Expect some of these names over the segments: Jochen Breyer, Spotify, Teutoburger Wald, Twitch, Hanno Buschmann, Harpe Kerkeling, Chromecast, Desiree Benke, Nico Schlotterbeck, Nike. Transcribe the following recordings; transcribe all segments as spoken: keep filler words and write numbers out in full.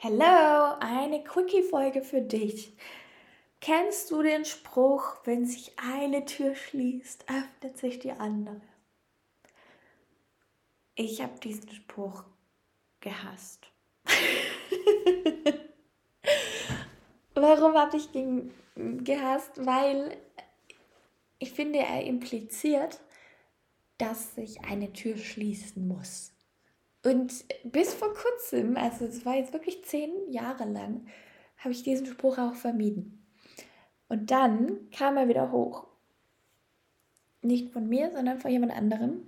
Hello, eine Quickie-Folge für dich. Kennst du den Spruch, wenn sich eine Tür schließt, öffnet sich die andere? Ich habe diesen Spruch gehasst. Warum habe ich ihn gehasst? Weil ich finde, er impliziert, dass sich eine Tür schließen muss. Und bis vor kurzem, also es war jetzt wirklich zehn Jahre lang, habe ich diesen Spruch auch vermieden. Und dann kam er wieder hoch. Nicht von mir, sondern von jemand anderem.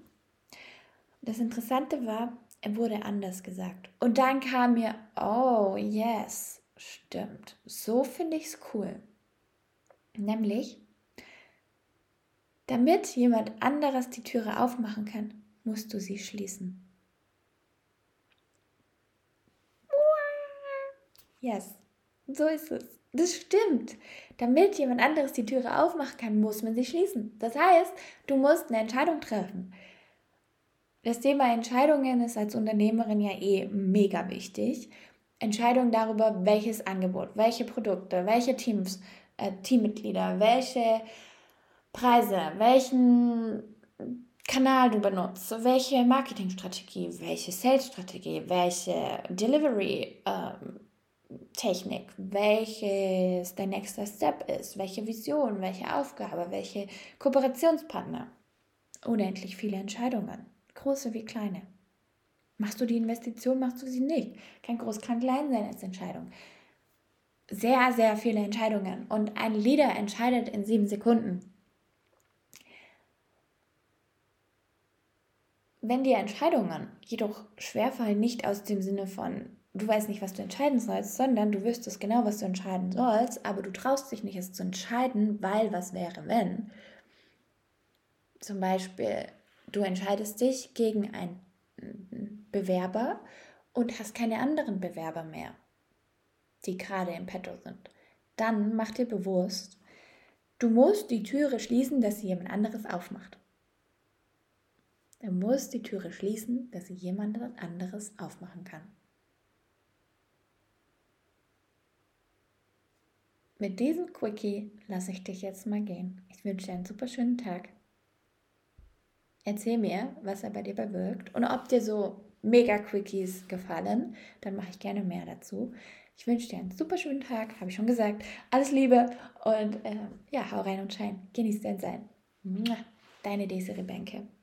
Das Interessante war, er wurde anders gesagt. Und dann kam mir, oh yes, stimmt. So finde ich es cool. Nämlich, damit jemand anderes die Türe aufmachen kann, musst du sie schließen. Yes, so ist es. Das stimmt. Damit jemand anderes die Türe aufmachen kann, muss man sie schließen. Das heißt, du musst eine Entscheidung treffen. Das Thema Entscheidungen ist als Unternehmerin ja eh mega wichtig. Entscheidungen darüber, welches Angebot, welche Produkte, welche Teams, äh, Teammitglieder, welche Preise, welchen Kanal du benutzt, welche Marketingstrategie, welche Sales-Strategie, welche Delivery ähm, Technik, welches der nächste Step ist, welche Vision, welche Aufgabe, welche Kooperationspartner. Unendlich viele Entscheidungen, große wie kleine. Machst du die Investition, machst du sie nicht. Kann groß, kann klein sein als Entscheidung. Sehr, sehr viele Entscheidungen und ein Leader entscheidet in sieben Sekunden. Wenn dir Entscheidungen jedoch schwerfallen, nicht aus dem Sinne von du weißt nicht, was du entscheiden sollst, sondern du wüsstest genau, was du entscheiden sollst, aber du traust dich nicht, es zu entscheiden, weil was wäre, wenn? Zum Beispiel, du entscheidest dich gegen einen Bewerber und hast keine anderen Bewerber mehr, die gerade im Petto sind. Dann mach dir bewusst, du musst die Türe schließen, dass sie jemand anderes aufmacht. Du musst die Türe schließen, dass sie jemand anderes aufmachen kann. Mit diesem Quickie lasse ich dich jetzt mal gehen. Ich wünsche dir einen super schönen Tag. Erzähl mir, was er bei dir bewirkt und ob dir so Mega-Quickies gefallen. Dann mache ich gerne mehr dazu. Ich wünsche dir einen super schönen Tag, habe ich schon gesagt. Alles Liebe und äh, ja, hau rein und schein. Genieß dein Sein. Deine Desiree Benke.